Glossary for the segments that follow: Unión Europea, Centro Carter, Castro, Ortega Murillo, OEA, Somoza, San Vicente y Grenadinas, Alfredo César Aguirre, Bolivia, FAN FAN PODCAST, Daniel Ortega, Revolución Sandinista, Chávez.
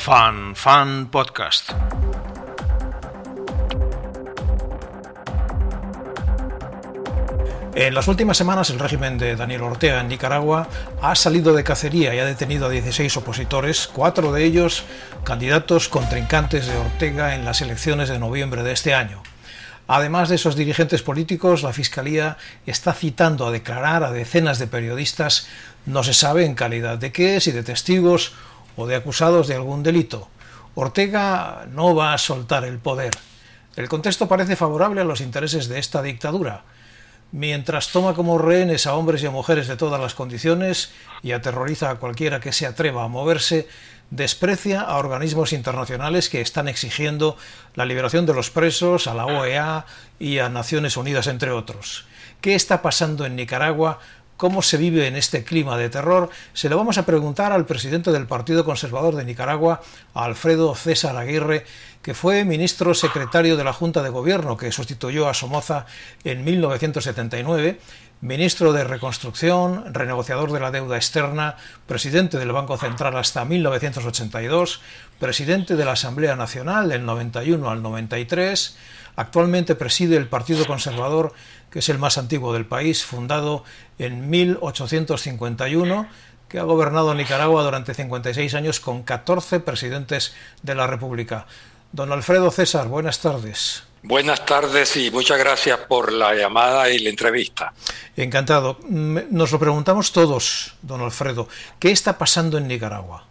Fan Fan Podcast. En las últimas semanas, el régimen de Daniel Ortega en Nicaragua ha salido de cacería y ha detenido a 16 opositores, 4 de ellos candidatos contrincantes de Ortega en las elecciones de noviembre de este año. Además de esos dirigentes políticos, la Fiscalía está citando a declarar a decenas de periodistas, no se sabe en calidad de qué, si de testigos o de acusados de algún delito. Ortega no va a soltar el poder. El contexto parece favorable a los intereses de esta dictadura. Mientras toma como rehenes a hombres y a mujeres de todas las condiciones y aterroriza a cualquiera que se atreva a moverse, desprecia a organismos internacionales que están exigiendo la liberación de los presos, a la OEA y a Naciones Unidas, entre otros. ¿Qué está pasando en Nicaragua? ¿Cómo se vive en este clima de terror? Se lo vamos a preguntar al presidente del Partido Conservador de Nicaragua, Alfredo César Aguirre, que fue ministro secretario de la Junta de Gobierno que sustituyó a Somoza en 1979, ministro de Reconstrucción, renegociador de la deuda externa, presidente del Banco Central hasta 1982, presidente de la Asamblea Nacional del 91 al 93, actualmente preside el Partido Conservador, que es el más antiguo del país, fundado en 1851, que ha gobernado Nicaragua durante 56 años con 14 presidentes de la República. Don Alfredo César, buenas tardes. Buenas tardes y muchas gracias por la llamada y la entrevista. Encantado. Nos lo preguntamos todos, don Alfredo, ¿qué está pasando en Nicaragua?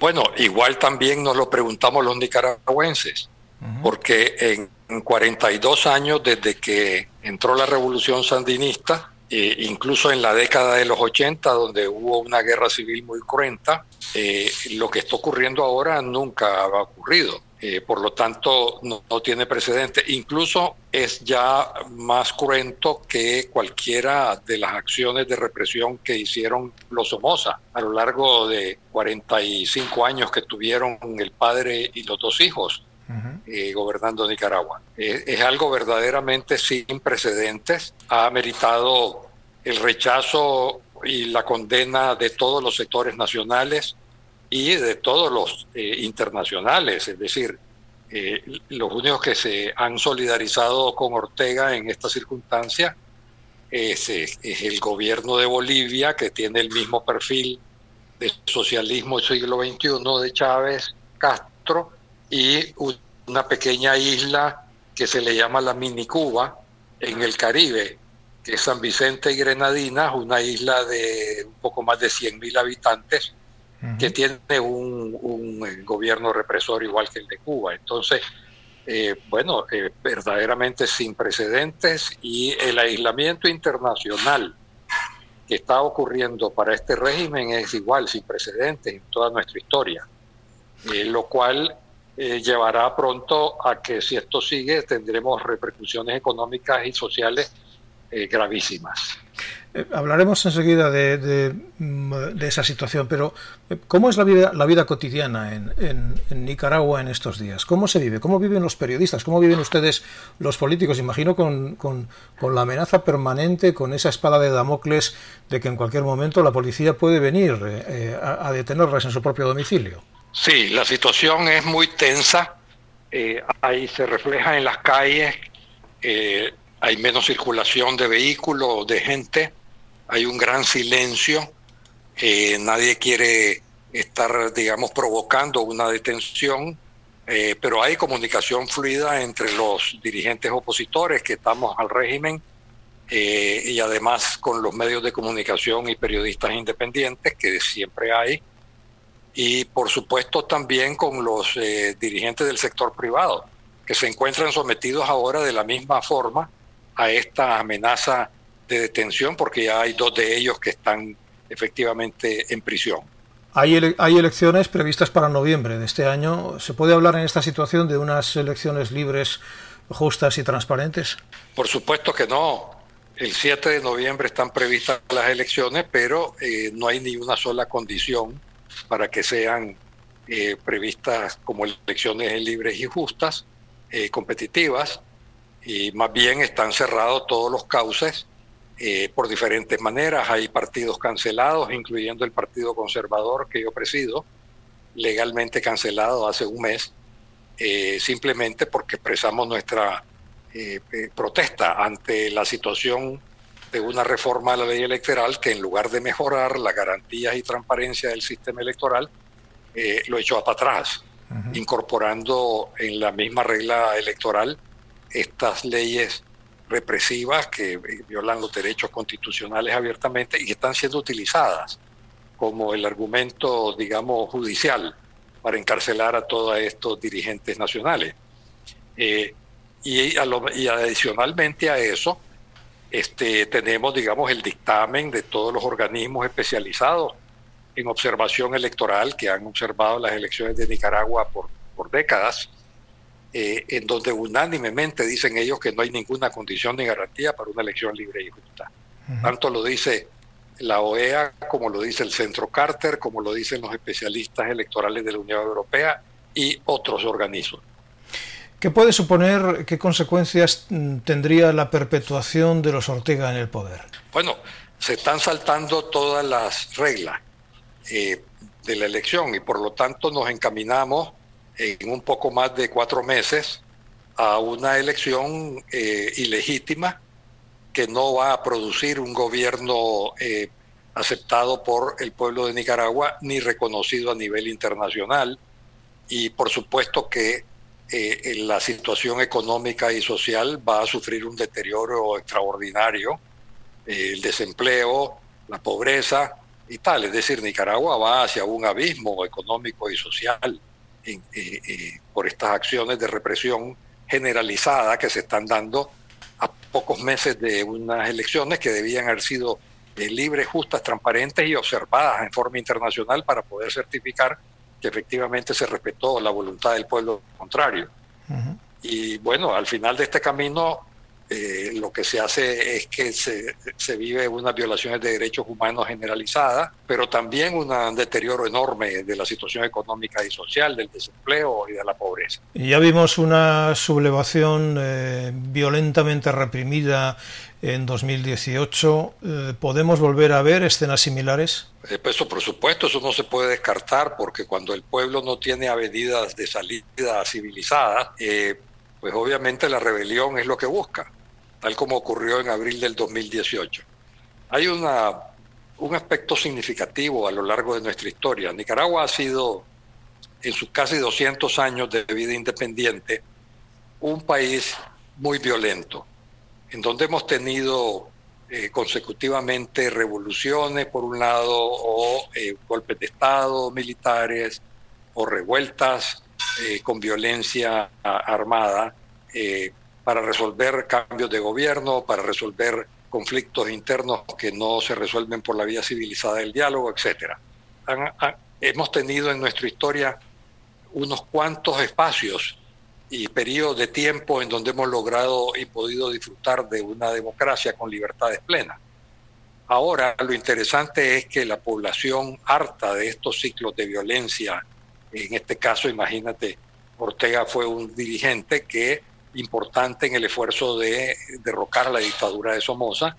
Bueno, igual también nos lo preguntamos los nicaragüenses, porque en 42 años desde que entró la Revolución Sandinista, incluso en la década de los 80, donde hubo una guerra civil muy cruenta, lo que está ocurriendo ahora nunca ha ocurrido. Por lo tanto, no tiene precedente. Incluso es ya más cruento que cualquiera de las acciones de represión que hicieron los Somoza a lo largo de 45 años que tuvieron el padre y los dos hijos. Gobernando Nicaragua. Es algo verdaderamente sin precedentes. Ha meritado el rechazo y la condena de todos los sectores nacionales y de todos los internacionales. Es decir, los únicos que se han solidarizado con Ortega en esta circunstancia es el gobierno de Bolivia, que tiene el mismo perfil de socialismo del siglo XXI de Chávez, Castro, y una pequeña isla que se le llama la Mini Cuba en el Caribe, que es San Vicente y Grenadinas, una isla de un poco más de 100.000 habitantes, que tiene un gobierno represor igual que el de Cuba. Entonces, verdaderamente sin precedentes, y el aislamiento internacional que está ocurriendo para este régimen es igual, sin precedentes en toda nuestra historia, lo cual llevará pronto a que, si esto sigue, tendremos repercusiones económicas y sociales gravísimas. Hablaremos enseguida de esa situación, pero ¿cómo es la vida cotidiana en Nicaragua en estos días? ¿Cómo se vive? ¿Cómo viven los periodistas? ¿Cómo viven ustedes, los políticos? Imagino con la amenaza permanente, con esa espada de Damocles de que en cualquier momento la policía puede venir a detenerles en su propio domicilio. Sí, la situación es muy tensa, ahí se refleja en las calles, hay menos circulación de vehículos, de gente, hay un gran silencio, nadie quiere estar, digamos, provocando una detención, pero hay comunicación fluida entre los dirigentes opositores que estamos al régimen, y además con los medios de comunicación y periodistas independientes que siempre hay, y por supuesto también con los dirigentes del sector privado, que se encuentran sometidos ahora de la misma forma a esta amenaza de detención, porque ya hay dos de ellos que están efectivamente en prisión. Hay elecciones previstas para noviembre de este año. ¿Se puede hablar en esta situación de unas elecciones libres, justas y transparentes? Por supuesto que no. El 7 de noviembre están previstas las elecciones, pero no hay ni una sola condición para que sean previstas como elecciones libres y justas, competitivas, y más bien están cerrados todos los cauces por diferentes maneras. Hay partidos cancelados, incluyendo el Partido Conservador que yo presido, legalmente cancelado hace un mes, simplemente porque expresamos nuestra protesta ante la situación de una reforma a la ley electoral que, en lugar de mejorar las garantías y transparencia del sistema electoral, lo echó para atrás, uh-huh, incorporando en la misma regla electoral estas leyes represivas que violan los derechos constitucionales abiertamente y están siendo utilizadas como el argumento, digamos, judicial para encarcelar a todos estos dirigentes nacionales. Y adicionalmente a eso, tenemos, digamos, el dictamen de todos los organismos especializados en observación electoral que han observado las elecciones de Nicaragua por décadas, en donde unánimemente dicen ellos que no hay ninguna condición ni garantía para una elección libre y justa. Uh-huh. Tanto lo dice la OEA, como lo dice el Centro Carter, como lo dicen los especialistas electorales de la Unión Europea y otros organismos. ¿Qué puede suponer, qué consecuencias tendría la perpetuación de los Ortega en el poder? Bueno, se están saltando todas las reglas de la elección y por lo tanto nos encaminamos en un poco más de 4 meses a una elección ilegítima que no va a producir un gobierno aceptado por el pueblo de Nicaragua ni reconocido a nivel internacional, y por supuesto que la situación económica y social va a sufrir un deterioro extraordinario, el desempleo, la pobreza y tal. Es decir, Nicaragua va hacia un abismo económico y social por estas acciones de represión generalizada que se están dando a pocos meses de unas elecciones que debían haber sido libres, justas, transparentes y observadas en forma internacional para poder certificar que efectivamente se respetó la voluntad del pueblo contrario. Uh-huh. Y bueno, al final de este camino lo que se hace es que se vive unas violaciones de derechos humanos generalizadas, pero también un deterioro enorme de la situación económica y social, del desempleo y de la pobreza. Ya vimos una sublevación violentamente reprimida en 2018, ¿podemos volver a ver escenas similares? Eso, por supuesto, eso no se puede descartar, porque cuando el pueblo no tiene avenidas de salida civilizadas, pues obviamente la rebelión es lo que busca, tal como ocurrió en abril del 2018. Hay un aspecto significativo a lo largo de nuestra historia. Nicaragua ha sido, en sus casi 200 años de vida independiente, un país muy violento, en donde hemos tenido consecutivamente revoluciones por un lado, o golpes de Estado militares, o revueltas con violencia armada para resolver cambios de gobierno, para resolver conflictos internos que no se resuelven por la vía civilizada del diálogo, etc. Hemos tenido en nuestra historia unos cuantos espacios y periodos de tiempo en donde hemos logrado y podido disfrutar de una democracia con libertades plenas. Ahora, lo interesante es que la población, harta de estos ciclos de violencia, en este caso, imagínate, Ortega fue un dirigente que importante en el esfuerzo de derrocar la dictadura de Somoza,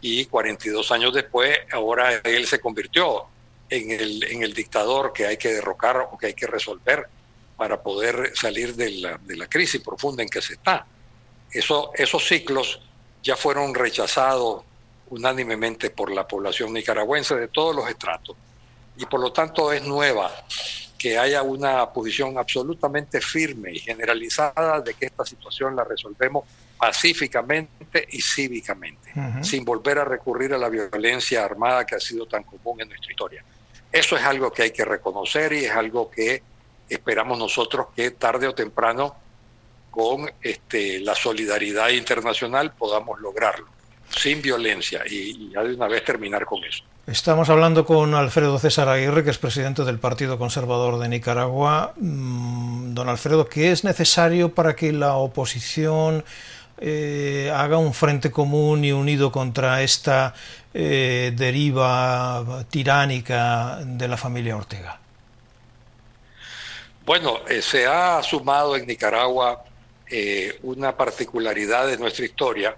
y 42 años después, ahora él se convirtió en el dictador que hay que derrocar o que hay que resolver para poder salir de la crisis profunda en que se está. Esos ciclos ya fueron rechazados unánimemente por la población nicaragüense de todos los estratos. Y por lo tanto es nueva que haya una posición absolutamente firme y generalizada de que esta situación la resolvemos pacíficamente y cívicamente, uh-huh, sin volver a recurrir a la violencia armada que ha sido tan común en nuestra historia. Eso es algo que hay que reconocer y es algo que esperamos nosotros que tarde o temprano con la solidaridad internacional podamos lograrlo, sin violencia, y ya de una vez terminar con eso. Estamos hablando con Alfredo César Aguirre, que es presidente del Partido Conservador de Nicaragua. Don Alfredo, ¿qué es necesario para que la oposición haga un frente común y unido contra esta deriva tiránica de la familia Ortega? Bueno, se ha sumado en Nicaragua una particularidad de nuestra historia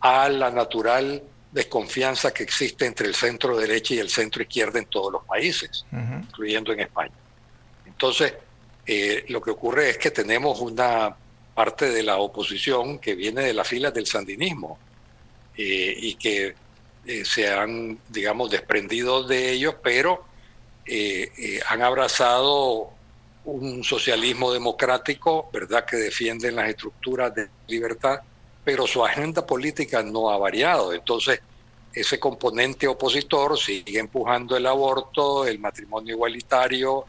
a la natural desconfianza que existe entre el centro derecha y el centro izquierda en todos los países, incluyendo en España. Entonces, lo que ocurre es que tenemos una parte de la oposición que viene de las filas del sandinismo y que se han, digamos, desprendido de ellos, pero han abrazado un socialismo democrático, ¿verdad?, que defienden las estructuras de libertad, pero su agenda política no ha variado. Entonces, ese componente opositor sigue empujando el aborto, el matrimonio igualitario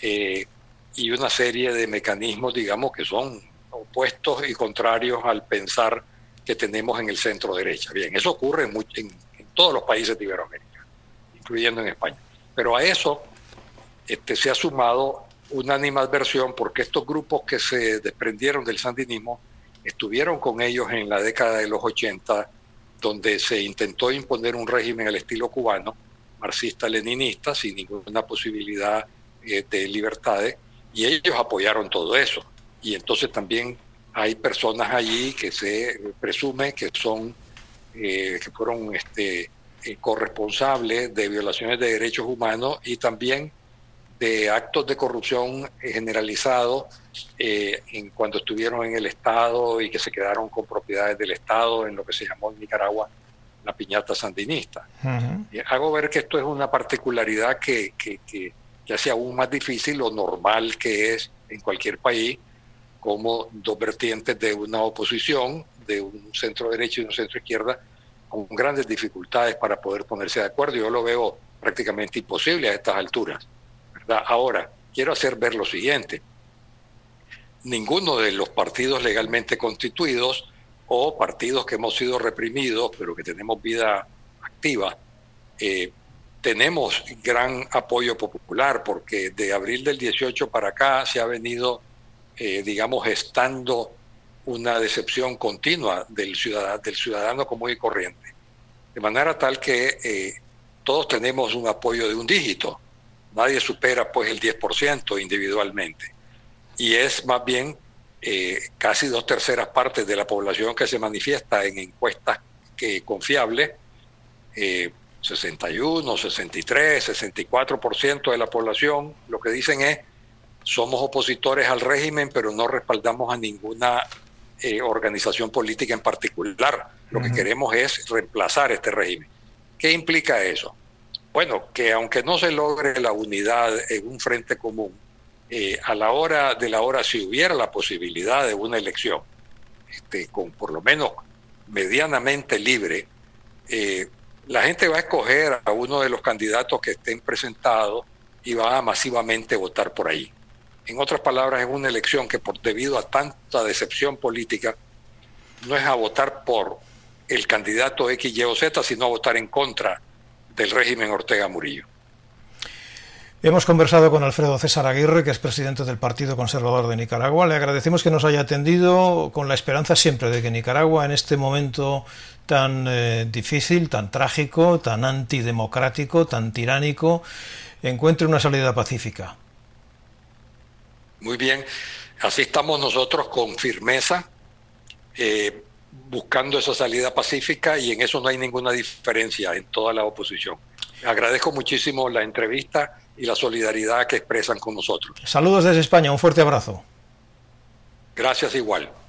y una serie de mecanismos, digamos, que son opuestos y contrarios al pensar que tenemos en el centro derecha. Bien, eso ocurre en todos los países de Iberoamérica, incluyendo en España. Pero a eso se ha sumado una animadversión, porque estos grupos que se desprendieron del sandinismo estuvieron con ellos en la década de los 80, donde se intentó imponer un régimen al estilo cubano, marxista-leninista, sin ninguna posibilidad de libertades, y ellos apoyaron todo eso. Y entonces también hay personas allí que se presume que son que fueron corresponsables de violaciones de derechos humanos y también de actos de corrupción generalizados cuando estuvieron en el Estado y que se quedaron con propiedades del Estado en lo que se llamó en Nicaragua la piñata sandinista. Hago ver que esto es una particularidad que hace aún más difícil lo normal que es en cualquier país, como dos vertientes de una oposición, de un centro derecho y un centro izquierda, con grandes dificultades para poder ponerse de acuerdo. Yo lo veo prácticamente imposible a estas alturas, ¿verdad? Ahora, quiero hacer ver lo siguiente. Ninguno de los partidos legalmente constituidos o partidos que hemos sido reprimidos, pero que tenemos vida activa, tenemos gran apoyo popular, porque de abril del 18 para acá se ha venido, digamos, gestando una decepción continua del ciudadano común y corriente. De manera tal que todos tenemos un apoyo de un dígito. Nadie supera pues el 10% individualmente, y es más bien casi 2/3 partes de la población que se manifiesta en encuestas confiables. 61, 63, 64% de la población lo que dicen es: somos opositores al régimen, pero no respaldamos a ninguna organización política en particular. Lo que queremos es reemplazar este régimen. ¿Qué implica eso? Bueno, que aunque no se logre la unidad en un frente común, a la hora de la hora, si hubiera la posibilidad de una elección con por lo menos medianamente libre, la gente va a escoger a uno de los candidatos que estén presentados y va a masivamente votar por ahí. En otras palabras, es una elección que, debido a tanta decepción política, no es a votar por el candidato X, Y o Z, sino a votar en contra del régimen Ortega Murillo. Hemos conversado con Alfredo César Aguirre, que es presidente del Partido Conservador de Nicaragua. Le agradecemos que nos haya atendido, con la esperanza siempre de que Nicaragua, en este momento tan difícil, tan trágico, tan antidemocrático, tan tiránico, encuentre una salida pacífica. Muy bien, así estamos nosotros, con firmeza, buscando esa salida pacífica, y en eso no hay ninguna diferencia en toda la oposición. Agradezco muchísimo la entrevista y la solidaridad que expresan con nosotros. Saludos desde España, un fuerte abrazo. Gracias igual.